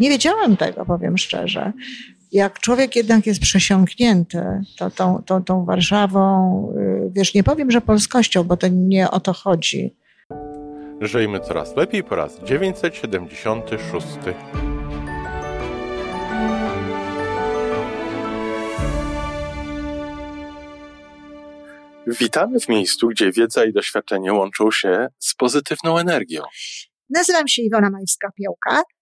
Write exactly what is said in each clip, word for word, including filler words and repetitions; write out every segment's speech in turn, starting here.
Nie wiedziałem tego, powiem szczerze. Jak człowiek jednak jest przesiąknięty to, tą, tą, tą Warszawą, wiesz, nie powiem, że polskością, bo to nie o to chodzi. Żyjmy coraz lepiej po raz dziewięćset siedemdziesiąty szósty. Witamy w miejscu, gdzie wiedza i doświadczenie łączą się z pozytywną energią. Nazywam się Iwona Majewska-Piołka.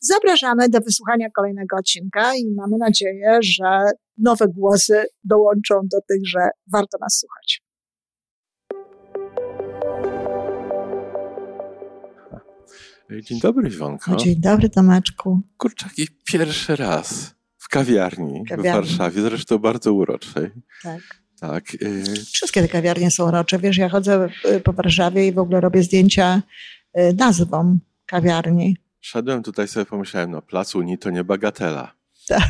Zapraszamy do wysłuchania kolejnego odcinka i mamy nadzieję, że nowe głosy dołączą do tych, że warto nas słuchać. Dzień dobry, Iwonko. No, dzień dobry, Tomeczku. Kurczaki, pierwszy raz w kawiarni, kawiarni w Warszawie, zresztą bardzo uroczej. Tak. tak. Wszystkie te kawiarnie są urocze. Wiesz, ja chodzę po Warszawie i w ogóle robię zdjęcia nazwą kawiarni. Szedłem tutaj, sobie pomyślałem, no plac Unii to nie bagatela. Tak.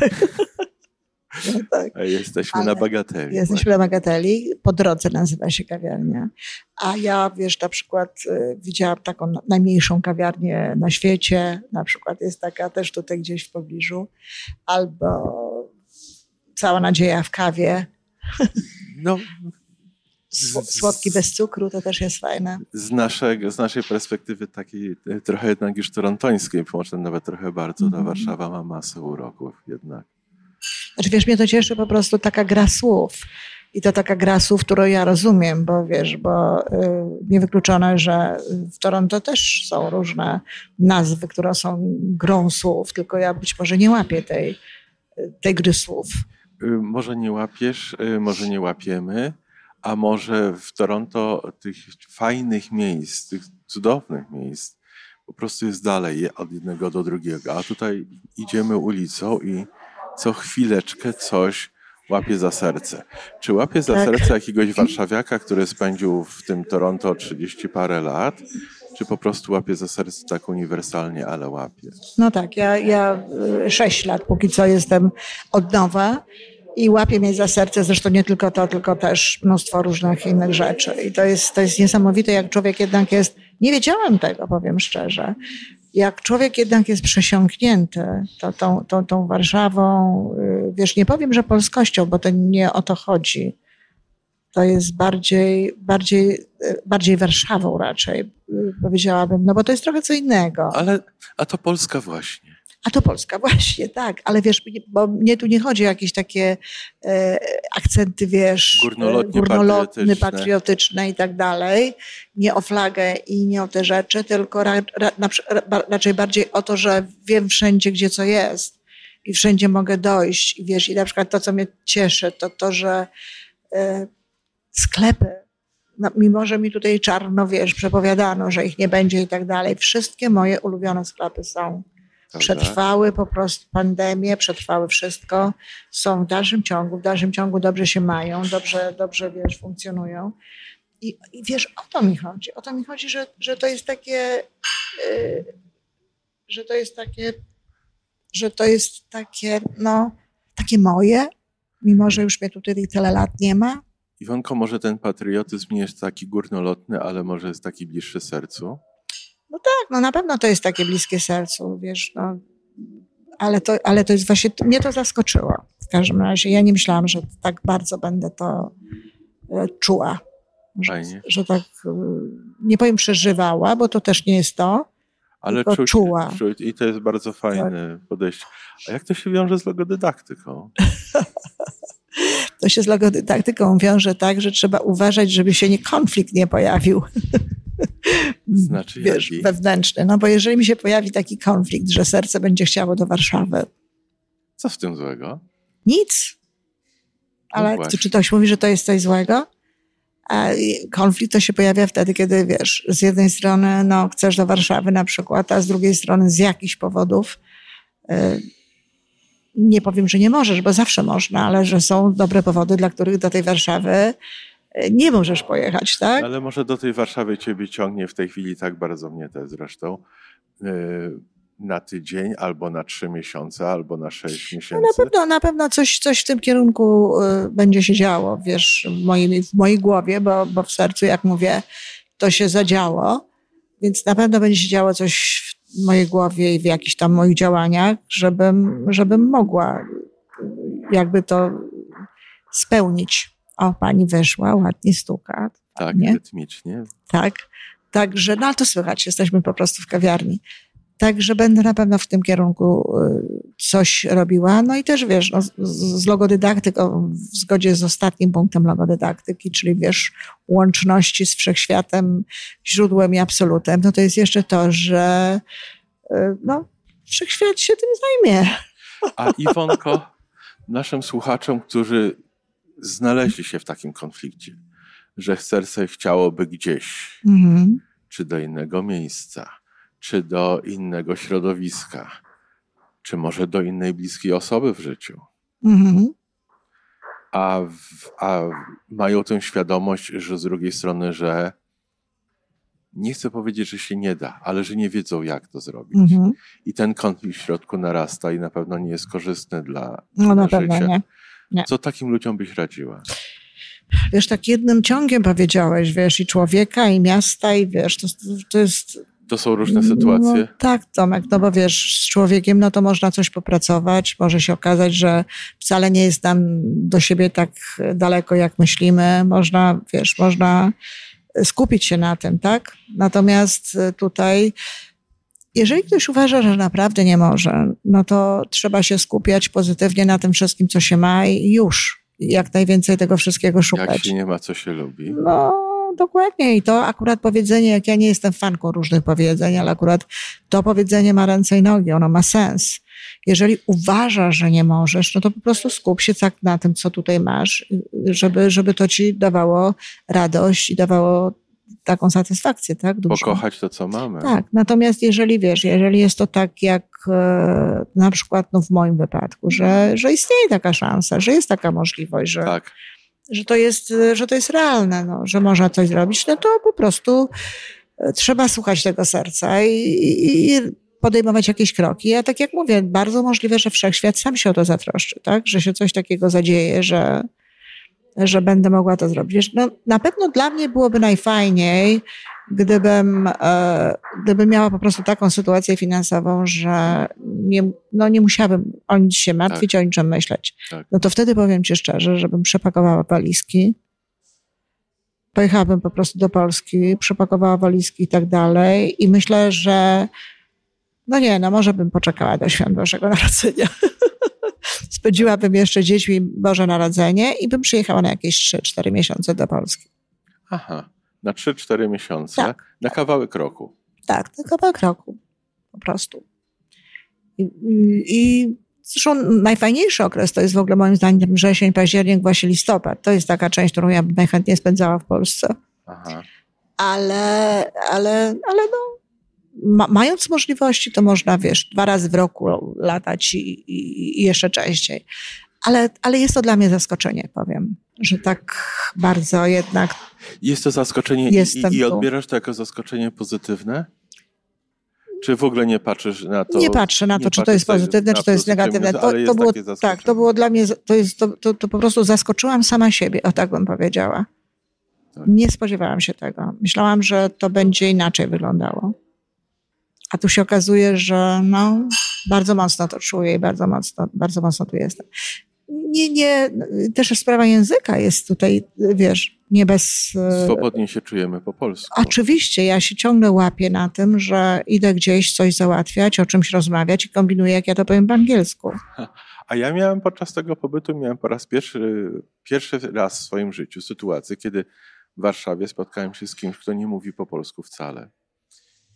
No tak. Jesteśmy ale na bagateli. Jesteśmy na bagateli, po drodze nazywa się kawiarnia. A ja, wiesz, na przykład widziałam taką najmniejszą kawiarnię na świecie, na przykład jest taka też tutaj gdzieś w pobliżu, albo Cała nadzieja w kawie. No. Słodki bez cukru, to też jest fajne. Z, naszego, z naszej perspektywy takiej trochę jednak już torontońskiej, może nawet trochę bardzo, ta mm-hmm. Warszawa ma masę uroków jednak. Znaczy wiesz, mnie to cieszy po prostu taka gra słów i to taka gra słów, którą ja rozumiem, bo wiesz, bo y, niewykluczone, że w Toronto też są różne nazwy, które są grą słów, tylko ja być może nie łapię tej, tej gry słów. Y, może nie łapiesz, y, może nie łapiemy. A może w Toronto tych fajnych miejsc, tych cudownych miejsc po prostu jest dalej od jednego do drugiego. A tutaj idziemy ulicą i co chwileczkę coś łapie za serce. Czy łapie za tak. serce jakiegoś warszawiaka, który spędził w tym Toronto trzydzieści parę lat? Czy po prostu łapie za serce tak uniwersalnie, ale łapie? No tak, ja, ja sześć lat póki co jestem od nowa. I łapie mnie za serce, zresztą nie tylko to, tylko też mnóstwo różnych innych rzeczy. I to jest, to jest niesamowite, jak człowiek jednak jest, nie wiedziałem tego, powiem szczerze, jak człowiek jednak jest przesiąknięty to, tą, tą, tą Warszawą, wiesz, nie powiem, że polskością, bo to nie o to chodzi. To jest bardziej, bardziej, bardziej Warszawą raczej, powiedziałabym, no bo to jest trochę co innego. Ale, a to Polska właśnie. A to Polska, właśnie, tak. Ale wiesz, bo mnie tu nie chodzi o jakieś takie e, akcenty, wiesz, górnolotny, górnolotny patriotyczne. patriotyczne i tak dalej. Nie o flagę i nie o te rzeczy, tylko ra, ra, na, ra, raczej bardziej o to, że wiem wszędzie, gdzie co jest i wszędzie mogę dojść. I wiesz, i na przykład to, co mnie cieszy, to to, że e, sklepy, no, mimo że mi tutaj czarno, wiesz, przepowiadano, że ich nie będzie i tak dalej, wszystkie moje ulubione sklepy są. Przetrwały po prostu pandemię, przetrwały wszystko, są w dalszym ciągu, w dalszym ciągu dobrze się mają, dobrze, dobrze wiesz, funkcjonują. I, i wiesz, o to mi chodzi, o to mi chodzi, że, że to jest takie, yy, że to jest takie, że to jest takie, no, takie moje, mimo że już mnie tutaj tyle lat nie ma. Iwonko, może ten patriotyzm nie jest taki górnolotny, ale może jest taki bliższy sercu? No tak, no na pewno to jest takie bliskie sercu, wiesz, no, ale to, ale to jest właśnie, mnie to zaskoczyło w każdym razie. Ja nie myślałam, że tak bardzo będę to e, czuła, że, że tak, e, nie powiem przeżywała, bo to też nie jest to, ale tylko czuć, czuła. Czuć, i to jest bardzo fajne tak. podejście. A jak to się wiąże z logodydaktyką? To się z logodydaktyką wiąże tak, że trzeba uważać, żeby się nie konflikt nie pojawił. Znaczy wiesz, jaki? Wewnętrzny. No bo jeżeli mi się pojawi taki konflikt, że serce będzie chciało do Warszawy. Co w tym złego? Nic. Ale no czy ktoś mówi, że to jest coś złego? A konflikt to się pojawia wtedy, kiedy wiesz, z jednej strony no, chcesz do Warszawy na przykład, a z drugiej strony z jakichś powodów y, nie powiem, że nie możesz, bo zawsze można, ale że są dobre powody, dla których do tej Warszawy nie możesz pojechać, tak? Ale może do tej Warszawy ciebie ciągnie w tej chwili, tak bardzo mnie też zresztą, na tydzień, albo na trzy miesiące, albo na sześć miesięcy. No na pewno, na pewno coś, coś w tym kierunku będzie się działo, wiesz, w mojej, w mojej głowie, bo, bo w sercu, jak mówię, to się zadziało, więc na pewno będzie się działo coś w mojej głowie i w jakichś tam moich działaniach, żebym, żebym mogła jakby to spełnić. O, pani weszła, ładnie stuka. Tak, nie? Rytmicznie. Tak, także, no ale to słychać, jesteśmy po prostu w kawiarni. Także będę na pewno w tym kierunku coś robiła. No i też wiesz, no, z logodydaktyką, w zgodzie z ostatnim punktem logodydaktyki, czyli wiesz, łączności z wszechświatem, źródłem i absolutem, no to jest jeszcze to, że no, wszechświat się tym zajmie. A Iwonko, naszym słuchaczom, którzy znaleźli się w takim konflikcie, że serce chciałoby gdzieś, mhm. czy do innego miejsca, czy do innego środowiska, czy może do innej bliskiej osoby w życiu. Mm-hmm. A, w, a mają tę świadomość, że z drugiej strony, że nie chcę powiedzieć, że się nie da, ale że nie wiedzą, jak to zrobić. Mm-hmm. I ten konflikt w środku narasta i na pewno nie jest korzystny dla, no, na pewno życia. Nie. Nie. Co takim ludziom byś radziła? Wiesz, tak jednym ciągiem powiedziałeś, wiesz, i człowieka, i miasta, i wiesz, to, to jest... To są różne sytuacje. No, tak, Tomek, no bo wiesz, z człowiekiem no to można coś popracować, może się okazać, że wcale nie jest tam do siebie tak daleko, jak myślimy. Można, wiesz, można skupić się na tym, tak? Natomiast tutaj, jeżeli ktoś uważa, że naprawdę nie może, no to trzeba się skupiać pozytywnie na tym wszystkim, co się ma i już. Jak najwięcej tego wszystkiego szukać. Jak się nie ma, co się lubi. No. Dokładnie i to akurat powiedzenie, jak ja nie jestem fanką różnych powiedzeń, ale akurat to powiedzenie ma ręce i nogi, ono ma sens. Jeżeli uważasz, że nie możesz, no to po prostu skup się tak na tym, co tutaj masz, żeby, żeby to ci dawało radość i dawało taką satysfakcję, tak? Duszą. Pokochać to, co mamy. Tak, natomiast jeżeli wiesz, jeżeli jest to tak jak e, na przykład no w moim wypadku, że, że istnieje taka szansa, że jest taka możliwość, że... Tak. Że to jest, że to jest realne, no, że można coś zrobić, no to po prostu trzeba słuchać tego serca i, i podejmować jakieś kroki. Ja tak jak mówię, bardzo możliwe, że wszechświat sam się o to zatroszczy, tak? Że się coś takiego zadzieje, że, że będę mogła to zrobić. No, na pewno dla mnie byłoby najfajniej, gdybym, gdybym miała po prostu taką sytuację finansową, że nie, no nie musiałabym o nic się martwić, tak. o niczym myśleć. Tak. No to wtedy powiem ci szczerze, żebym przepakowała walizki, pojechałabym po prostu do Polski, przepakowała walizki i tak dalej i myślę, że no nie, no może bym poczekała do Świąt Bożego Narodzenia. Spędziłabym jeszcze dziećmi Boże Narodzenie i bym przyjechała na jakieś trzy cztery miesiące do Polski. Aha. Na trzy cztery miesiące, tak, na tak. kawałek roku. Tak, na kawałek roku, po prostu. I, i zresztą najfajniejszy okres to jest w ogóle moim zdaniem wrzesień, październik, właśnie listopad. To jest taka część, którą ja bym najchętniej spędzała w Polsce. Aha. Ale, ale, ale no, ma, mając możliwości, to można, wiesz, dwa razy w roku latać i, i, i jeszcze częściej. Ale, ale jest to dla mnie zaskoczenie, powiem, że tak bardzo jednak... Jest to zaskoczenie i, i odbierasz to jako zaskoczenie pozytywne? Czy w ogóle nie patrzysz na to? Nie patrzę na to, czy to jest pozytywne, czy to jest negatywne. To, to było, tak, to było dla mnie, to, jest, to, to, to po prostu zaskoczyłam sama siebie, o tak bym powiedziała. Tak. Nie spodziewałam się tego. Myślałam, że to będzie inaczej wyglądało. A tu się okazuje, że no, bardzo mocno to czuję i bardzo mocno, bardzo mocno tu jestem. Nie, nie, też sprawa języka jest tutaj, wiesz, nie bez... Swobodnie się czujemy po polsku. Oczywiście, ja się ciągle łapię na tym, że idę gdzieś coś załatwiać, o czymś rozmawiać i kombinuję, jak ja to powiem po angielsku. A ja miałem podczas tego pobytu, miałem po raz pierwszy, pierwszy raz w swoim życiu sytuację, kiedy w Warszawie spotkałem się z kimś, kto nie mówi po polsku wcale.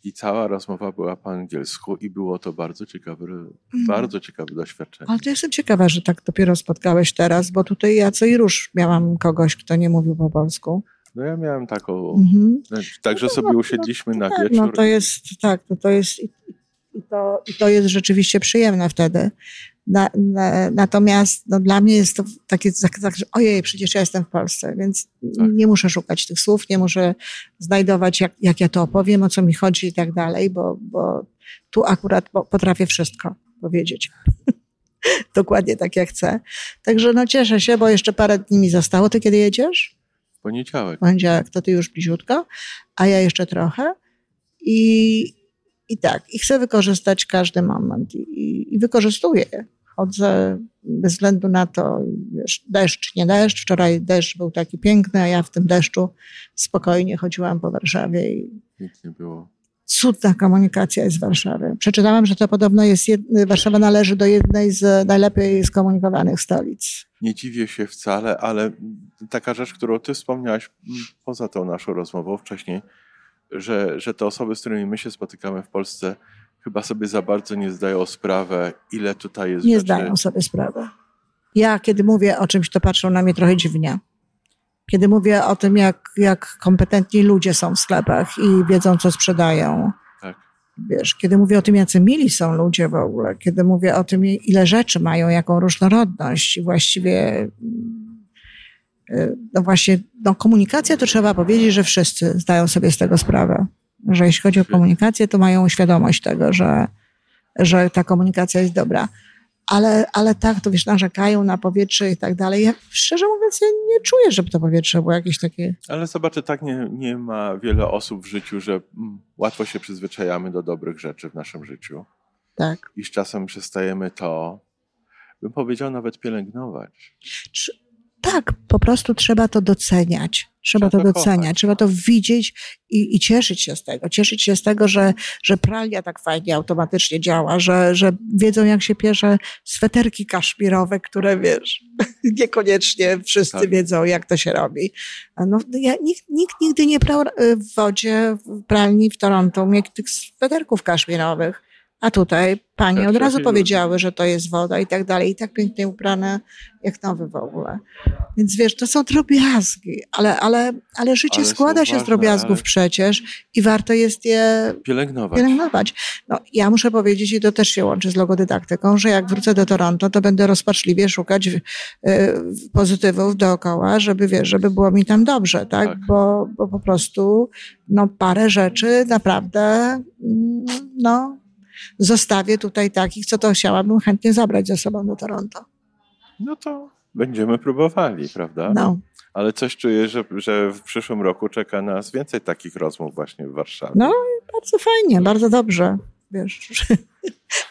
I cała rozmowa była po angielsku i było to bardzo ciekawe, mm. bardzo ciekawe doświadczenie. Ale to jestem ciekawa, że tak dopiero spotkałeś teraz, bo tutaj ja co i róż miałam kogoś, kto nie mówił po polsku. No ja miałem taką, mm-hmm. także no, sobie no, usiedliśmy no, na tak, wieczór. No to jest, tak, to, to jest i, i, to, i to jest rzeczywiście przyjemne wtedy, Na, na, natomiast no, dla mnie jest to takie, tak, że ojej, przecież ja jestem w Polsce, więc tak. nie muszę szukać tych słów, nie muszę znajdować, jak, jak ja to opowiem, o co mi chodzi i tak dalej, bo, bo tu akurat potrafię wszystko powiedzieć. Dokładnie tak, jak chcę. Także no cieszę się, bo jeszcze parę dni mi zostało. Ty kiedy jedziesz? W poniedziałek. Poniedziałek, to ty już bliziutko, a ja jeszcze trochę. I, i tak, i chcę wykorzystać każdy moment i, i, i wykorzystuję. Chodzę bez względu na to, wiesz, deszcz czy nie deszcz. Wczoraj deszcz był taki piękny, a ja w tym deszczu spokojnie chodziłam po Warszawie. I... nic nie było. Cudna komunikacja jest w Warszawie. Przeczytałam, że to podobno jest, jedny, Warszawa należy do jednej z najlepiej skomunikowanych stolic. Nie dziwię się wcale, ale taka rzecz, którą ty wspomniałaś poza tą naszą rozmową wcześniej, że, że te osoby, z którymi my się spotykamy w Polsce, chyba sobie za bardzo nie zdają sprawy, ile tutaj jest. Nie rzeczy. Zdają sobie sprawy. Ja, kiedy mówię o czymś, to patrzą na mnie trochę dziwnie. Kiedy mówię o tym, jak, jak kompetentni ludzie są w sklepach i wiedzą, co sprzedają. Tak. Wiesz, kiedy mówię o tym, jacy mili są ludzie w ogóle, kiedy mówię o tym, ile rzeczy mają, jaką różnorodność i właściwie, no właśnie, no komunikacja, to trzeba powiedzieć, że wszyscy zdają sobie z tego sprawę. Że jeśli chodzi o komunikację, to mają świadomość tego, że, że ta komunikacja jest dobra. Ale, ale tak, to wiesz, narzekają na powietrze i tak dalej. Ja, szczerze mówiąc, ja nie czuję, żeby to powietrze było jakieś takie... Ale zobaczę, tak nie, nie ma wiele osób w życiu, że mm, łatwo się przyzwyczajamy do dobrych rzeczy w naszym życiu. Tak. I z czasem przestajemy to, bym powiedział, nawet pielęgnować. Czy, tak, po prostu trzeba to doceniać. Trzeba, trzeba to doceniać, kochać. Trzeba to widzieć i, i cieszyć się z tego. Cieszyć się z tego, że, że pralnia tak fajnie automatycznie działa, że, że wiedzą, jak się pierze sweterki kaszmirowe, które wiesz, niekoniecznie wszyscy tak. wiedzą, jak to się robi. No, ja, nikt, nikt nigdy nie prał w wodzie, w pralni w Toronto tych sweterków kaszmirowych, a tutaj pani tak, od razu powiedziały, że to jest woda i tak dalej. I tak pięknie ubrane, jak nowy w ogóle. Więc wiesz, to są drobiazgi, ale, ale, ale życie ale składa się ważne, z drobiazgów ale... przecież i warto jest je pielęgnować. pielęgnować. No, ja muszę powiedzieć, i to też się łączy z logodydaktyką, że jak wrócę do Toronto, to będę rozpaczliwie szukać yy, pozytywów dookoła, żeby wiesz, żeby było mi tam dobrze, tak? tak. Bo, bo po prostu no, parę rzeczy naprawdę no... zostawię tutaj takich, co to chciałabym chętnie zabrać ze sobą do Toronto. No to będziemy próbowali, prawda? No. Ale coś czuję, że, że w przyszłym roku czeka nas więcej takich rozmów właśnie w Warszawie. No i bardzo fajnie, bardzo dobrze. Wiesz, że,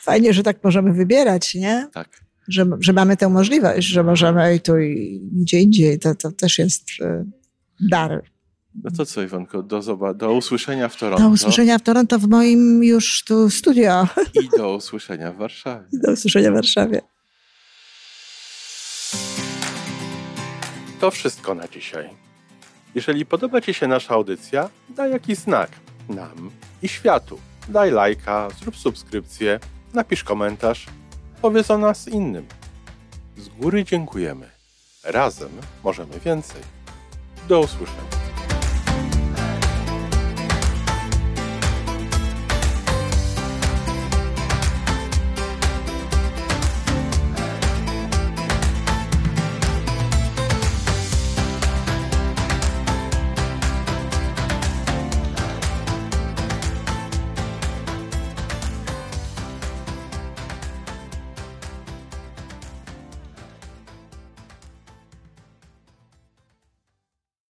fajnie, że tak możemy wybierać, nie? Tak. Że, że mamy tę możliwość, że możemy i tu i gdzie indziej. To, to też jest dar. No to co, Iwonko, do, zob- do usłyszenia w Toronto. Do usłyszenia w Toronto, w moim już tu studio. I do usłyszenia w Warszawie. I do usłyszenia w Warszawie. To wszystko na dzisiaj. Jeżeli podoba ci się nasza audycja, daj jakiś znak nam i światu. Daj lajka, zrób subskrypcję, napisz komentarz, powiedz o nas innym. Z góry dziękujemy. Razem możemy więcej. Do usłyszenia.